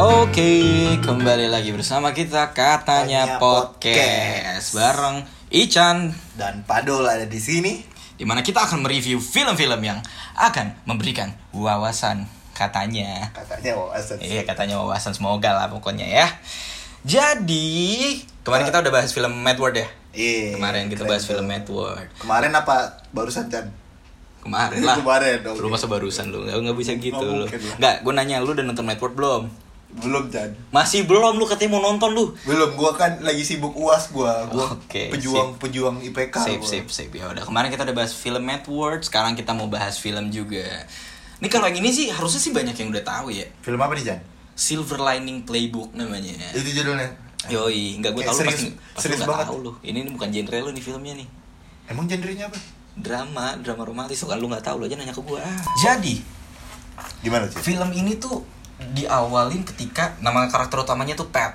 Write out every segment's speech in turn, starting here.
Oke, kembali lagi bersama kita Katanya Podcast bareng Ichan dan Padol ada di sini, di mana kita akan mereview film-film yang akan memberikan wawasan katanya. Katanya wawasan. Iya, katanya wawasan, semoga lah pokoknya ya. Jadi, kemarin kita udah bahas film Mad World ya. Iya. Kemarin kita bahas film Mad World. Kemarin apa barusan, Chan? Kemarin lah. Kemarin dong. Lu masa barusan lu? Enggak bisa gitu lu. Enggak, gua nanya lu udah nonton Mad World belum? Belum, Jan. Masih belum, lu katanya mau nonton lu. Belum, gua kan lagi sibuk UAS gua okay, pejuang IPK. Sip. Ya udah, kemarin kita udah bahas film Mad World, sekarang kita mau bahas film juga. Ini kalau yang ini sih harusnya sih banyak yang udah tahu ya. Film apa nih, Jan? Silver Lining Playbook namanya. Itu judulnya. Yoi, enggak gua tahu pasti. Serius banget tahu lu. Ini bukan genre lu nih filmnya nih. Emang genrenya apa? Drama romantis. Kan lu enggak tahu, lu aja nanya ke gua. Jadi, gimana sih? Film ini tuh diawalin ketika nama karakter utamanya tuh Pat.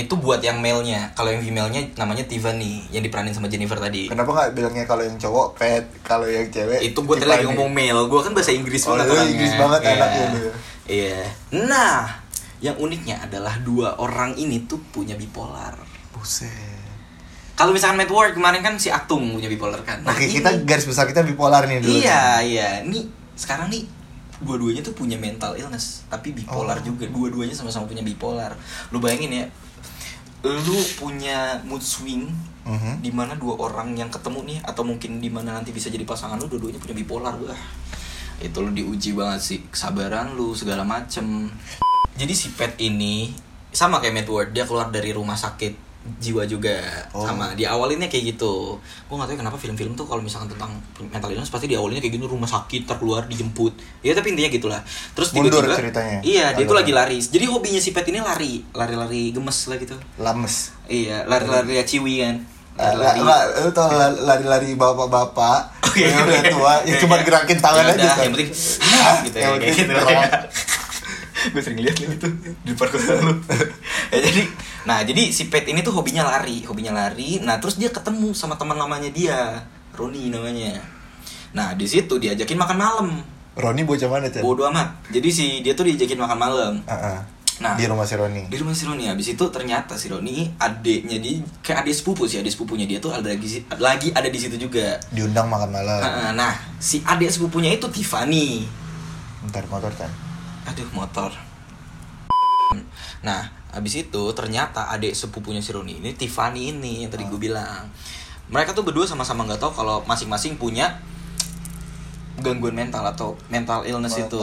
Itu buat yang male-nya. Kalau yang female-nya namanya Tiffany yang diperanin sama Jennifer tadi. Kenapa enggak bilangnya kalau yang cowok Pat, kalau yang cewek? Itu gua tadi lagi ngomong male. Gua kan bahasa Inggris banget. Oh, Inggris banget anaknya. Iya. Nah, yang uniknya adalah dua orang ini tuh punya bipolar. Buset. Kalau misalkan Mad World kemarin kan si Atung punya bipolar kan. Nah, oke, kita garis besar kita bipolar nih dulu. Iya. Nih, sekarang nih dua-duanya tuh punya mental illness tapi bipolar juga. Dua-duanya sama-sama punya bipolar. Lu bayangin ya, lu punya mood swing di mana dua orang yang ketemu nih, atau mungkin di mana nanti bisa jadi pasangan lu, dua-duanya punya bipolar. Wah, itu lu diuji banget sih kesabaran lu segala macem. Jadi si Pat ini sama kayak Mad World, dia keluar dari rumah sakit jiwa juga. Sama diawalinnya kayak gitu. Gue gak tau ya kenapa film-film tuh kalau misalkan tentang mental illness pasti diawalinnya kayak gitu, rumah sakit, terkeluar, dijemput. Ya tapi intinya gitulah. Terus tiba-tiba mundur ceritanya. Iya, dia tuh lagi lari. Jadi hobinya si Pat ini lari-lari gemes lah gitu. Lames. Iya, lari-lari ya ciwi kan. Lu tau lari-lari bapak-bapak yang udah tua yang cuma gerakin tangan aja kan. Yang penting gitu ya, kayak gitu. Gue sering lihat gitu di parkiran lu. Ya jadi si Pat ini tuh hobinya lari. Nah, terus dia ketemu sama teman lamanya dia, Ronnie namanya. Nah, di situ diajakin makan malam. Ronnie bocah mana, Chan? Bodoh amat. Jadi dia tuh diajakin makan malam. Nah, di rumah si Ronnie. Habis itu ternyata si Ronnie adiknya dia, kayak adik sepupu sih, adik sepupunya dia tuh lagi ada di situ juga. Diundang makan malam. Nah, si adik sepupunya itu Tiffany. Bentar, motor kan. Aduh, motor. Nah, abis itu ternyata adik sepupunya si Ronnie ini, Tiffany ini yang tadi gue bilang. Mereka tuh berdua sama-sama gak tahu kalau masing-masing punya gangguan mental atau mental illness itu.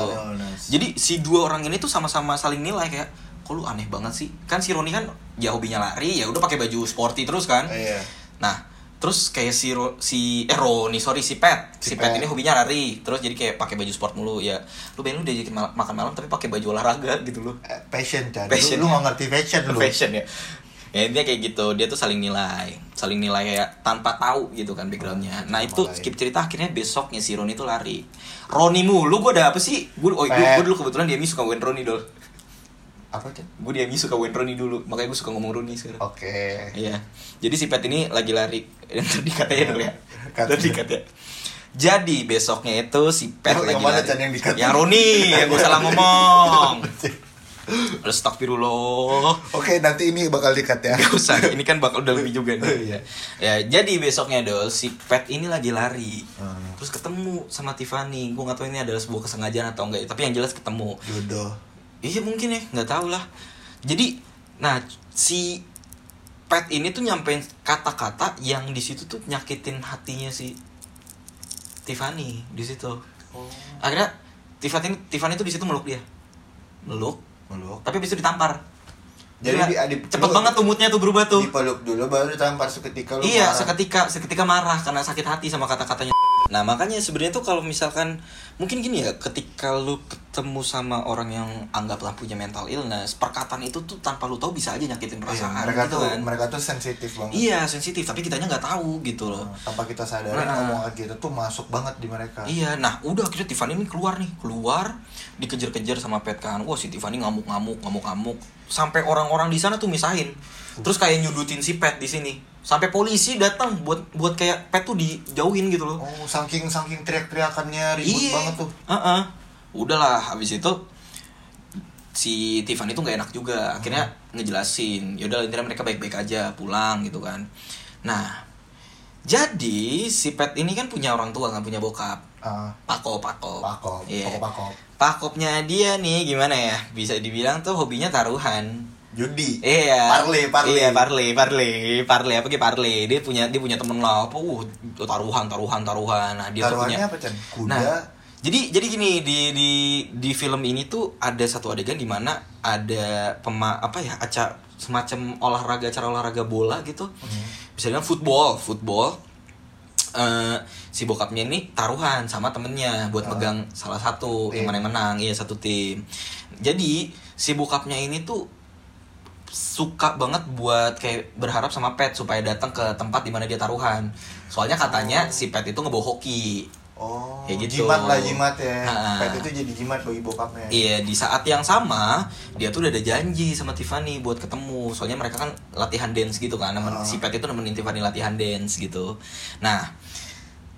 Jadi si dua orang ini tuh sama-sama saling nilai kayak, kok lu aneh banget sih? Kan si Ronnie kan ya hobinya lari, ya udah pakai baju sporty terus kan. Nah, terus kayak si Pat ini hobinya lari, terus jadi kayak pakai baju sport mulu ya. Lu bayangin lu diajakin makan malam tapi pakai baju olahraga gitu lu. Passion kan. Lu enggak ngerti fashion ya. Ya intinya kayak gitu, dia tuh saling nilai kayak tanpa tahu gitu kan backgroundnya. Nah itu skip cerita, akhirnya besoknya si Ronnie tuh lari. Ronnie mulu, gua ada apa sih? Gua dulu kebetulan dia suka main Ronnie dulu. Apa tuh? Gue dia suka main Ronnie dulu, makanya gue suka ngomong Ronnie sekarang. Oke. Iya. Jadi si Pat ini lagi lari. Tadi katanya. Jadi besoknya itu si Pat lagi lari. Yang Ronnie, yang gue salah ngomong. Astagfirullah. Oke, nanti ini bakal dikat ya. Gak usah, ini kan bakal udah lebih juga nih. Ya, jadi besoknya Dol, si Pat ini lagi lari. Terus ketemu sama Tiffany. Gue gak tahu ini adalah sebuah kesengajaan atau enggak, tapi yang jelas ketemu. Jodoh. Iya mungkin ya, nggak tahu lah. Jadi, nah si Pat ini tuh nyampein kata-kata yang di situ tuh nyakitin hatinya si Tiffany di situ. Akhirnya Tiffany tuh di situ meluk dia, meluk. Tapi abis itu ditampar. Jadi cepet banget mood-nya tuh berubah tuh. Dipeluk dulu baru ditampar seketika. Iya, marah. seketika marah karena sakit hati sama kata-katanya. Nah makanya sebenarnya tuh kalau misalkan mungkin gini ya, ketika lu ketemu sama orang yang anggaplah punya mental illness, perkataan itu tuh tanpa lu tahu bisa aja nyakitin perasaan. Iya, mereka tuh sensitif banget. Iya sensitif, tapi kitanya nggak tahu gitu loh. Tanpa kita sadari omongan kita tuh masuk banget di mereka. Iya, nah udah akhirnya Tiffany ini keluar dikejar-kejar sama Pat kan. Wah si Tiffany ngamuk-ngamuk sampai orang-orang di sana tuh misahin. Terus kayak nyudutin si Pat di sini. Sampai polisi datang buat kayak Pat tuh dijauhin gitu loh. Oh, saking teriak-teriakannya ribut banget tuh. Heeh. Udahlah, habis itu si Tiffany tuh enggak enak juga. Akhirnya ngejelasin, ya udah intinya mereka baik-baik aja, pulang gitu kan. Nah, jadi si Pat ini kan punya orang tua, kan punya bokap. Pakop. Yeah. Pakopnya dia nih gimana ya? Bisa dibilang tuh hobinya taruhan. Judi. Iya. Parle. Iya, parle. Apa kayak parle? Dia punya temen lah. Taruhan. Nah, dia taruhannya punya apa, Chan? Kuda. Nah, jadi gini, di film ini tuh ada satu adegan di mana ada semacam acara olahraga bola gitu. Bisa dibilang football. Si bokapnya ini taruhan sama temennya buat pegang salah satu yang mana menang, iya satu tim. Jadi si bokapnya ini tuh suka banget buat kayak berharap sama Pat supaya datang ke tempat di mana dia taruhan. Soalnya katanya si Pat itu ngebohoki. Oh. Ya gitu. Jimat ya. Nah, Pat itu jadi jimat bagi bokapnya. Iya, di saat yang sama dia tuh udah ada janji sama Tiffany buat ketemu. Soalnya mereka kan latihan dance gitu kan. Si Pat itu nemenin Tiffany latihan dance gitu. Nah,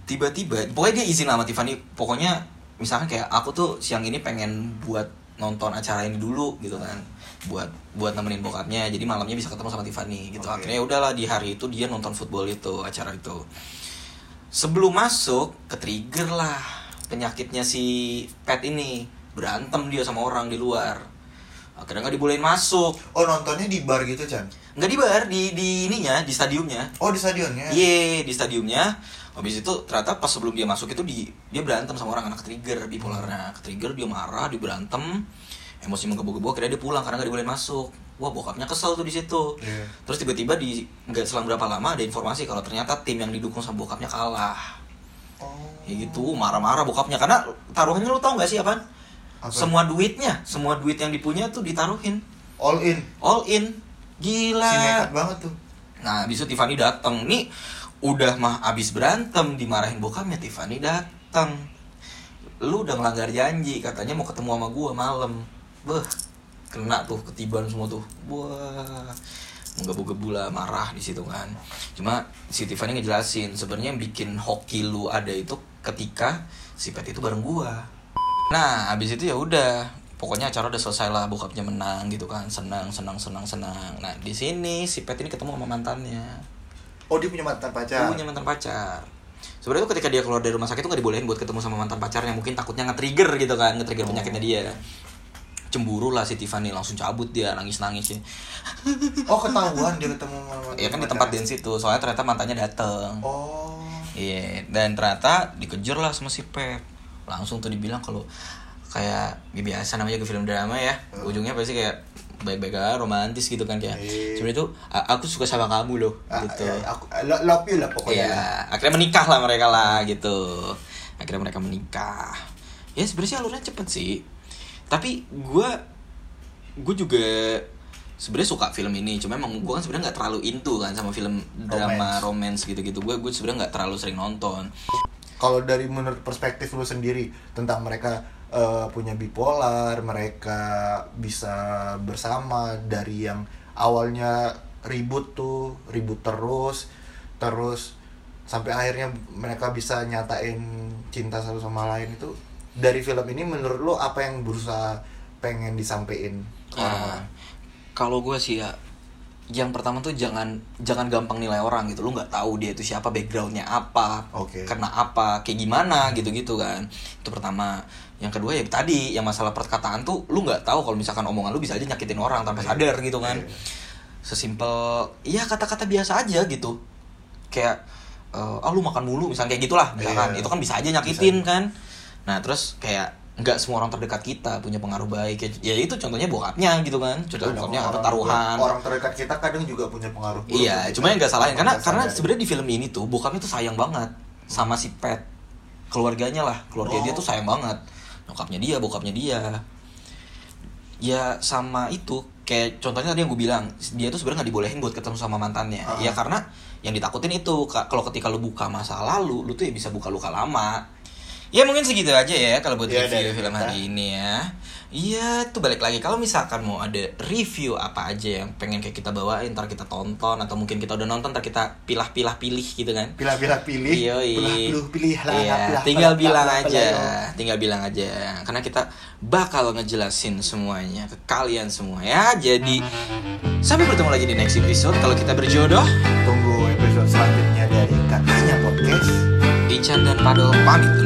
tiba-tiba pokoknya dia izin sama Tiffany, pokoknya misalkan kayak aku tuh siang ini pengen buat nonton acara ini dulu gitu kan. buat nemenin bokapnya, jadi malamnya bisa ketemu sama Tiffany gitu. Akhirnya udahlah, di hari itu dia nonton football itu, acara itu. Sebelum masuk, ketrigger lah penyakitnya si Pat ini, berantem dia sama orang di luar. Akhirnya nggak dibolehin masuk. Oh, nontonnya di bar gitu, Chan? Nggak di bar, di stadiumnya. Oh, di stadionnya? Iya, di stadiumnya. Habis itu ternyata pas sebelum dia masuk itu dia berantem sama orang, anak ketrigger, bipolarnya. Ketrigger, dia marah, dia berantem. Emosi menggebu-gebu, akhirnya dia pulang karena nggak dibolehin masuk. Wah, bokapnya kesel tuh di situ. Yeah. Terus tiba-tiba nggak selang berapa lama ada informasi kalau ternyata tim yang didukung sama bokapnya kalah. Ya gitu, marah-marah bokapnya karena taruhannya, lu tau nggak sih apaan? Apa? Semua duit yang dipunya tuh ditaruhin. All in, gila. Si nekat banget tuh. Nah, abis itu Tiffany datang nih, udah mah abis berantem dimarahin bokapnya, Tiffany datang. Lu udah melanggar janji, katanya mau ketemu sama gua malam. Beuh, kena tuh, ketiban semua tuh. Wah, menggebu-gebu lah, marah di situ kan. Cuma si Tiffany ngejelasin, sebenarnya yang bikin hoki lu ada itu ketika si Pat itu bareng gua. Nah, abis itu ya udah, pokoknya acara udah selesai lah, bokapnya menang gitu kan, senang. Nah, di sini si Pat ini ketemu sama mantannya. Oh, dia punya mantan pacar. Sebenarnya tuh ketika dia keluar dari rumah sakit tuh nggak dibolehin buat ketemu sama mantan pacarnya, mungkin takutnya nge-trigger gitu kan, nge-trigger penyakitnya dia. Cemburu lah si Tiffany, langsung cabut dia, nangis ya. Oh, ketahuan dia ketemu mantan. Iya kan, di tempat dance itu, soalnya ternyata mantannya dateng. Oh. Iya, dan ternyata dikejar lah sama si Pep. Langsung tuh dibilang kalau kayak biasa namanya ke film drama ya, ujungnya pasti kayak baik-baik aja, romantis gitu kan kayak. Sebenarnya tuh aku suka sama kamu loh gitu. Aku love you lah pokoknya. Iya, akhirnya menikah lah mereka lah gitu. Akhirnya mereka menikah. Ya sebenarnya alurnya cepet sih. Tapi gue juga sebenarnya suka film ini, cuma emang gue kan sebenarnya nggak terlalu into kan sama film drama romance gitu-gitu. Gue sebenarnya nggak terlalu sering nonton. Kalau dari menurut perspektif lu sendiri tentang mereka punya bipolar, mereka bisa bersama dari yang awalnya ribut terus sampai akhirnya mereka bisa nyatain cinta satu sama lain, itu dari film ini menurut lu apa yang berusaha pengen disampaikan? Kalau gue sih ya, yang pertama tuh jangan gampang nilai orang gitu. Lu nggak tahu dia itu siapa, backgroundnya apa, karena apa, kayak gimana gitu kan. Itu pertama. Yang kedua ya tadi, yang masalah perkataan tuh lu nggak tahu kalau misalkan omongan lu bisa aja nyakitin orang tanpa sadar gitu kan. Sesimpel ya kata-kata biasa aja gitu, kayak lu makan mulu misalnya, kayak gitulah misalkan. Itu kan bisa aja nyakitin kan. Nah, terus kayak nggak semua orang terdekat kita punya pengaruh baik. Ya itu contohnya bokapnya gitu kan. Contoh bokapnya apa, taruhan. Orang terdekat kita kadang juga punya pengaruh buruk. Iya, cuma yang nggak salahin karena sebenarnya di film ini tuh bokapnya tuh sayang banget sama si Pat. Keluarganya lah, dia tuh sayang banget. Nyokapnya dia, bokapnya dia. Ya sama itu, kayak contohnya tadi yang gue bilang, dia tuh sebenarnya nggak dibolehin buat ketemu sama mantannya. Ya karena yang ditakutin itu kalau ketika lu buka masa lalu, lu tuh ya bisa buka luka lama. Ya mungkin segitu aja ya kalau buat review film hari ini ya. Iya, tuh balik lagi. Kalau misalkan mau ada review apa aja yang pengen kayak kita bawain, ntar kita tonton, atau mungkin kita udah nonton, ntar kita pilah-pilah pilih gitu kan? Pilah-pilah pilih. Iya, iya. Tinggal bilang aja, tinggal bilang aja. Karena kita bakal ngejelasin semuanya ke kalian semua ya. Jadi sampai bertemu lagi di next episode. Kalau kita berjodoh, tunggu episode selanjutnya dari Katanya Podcast. Ichan dan Padol pamit.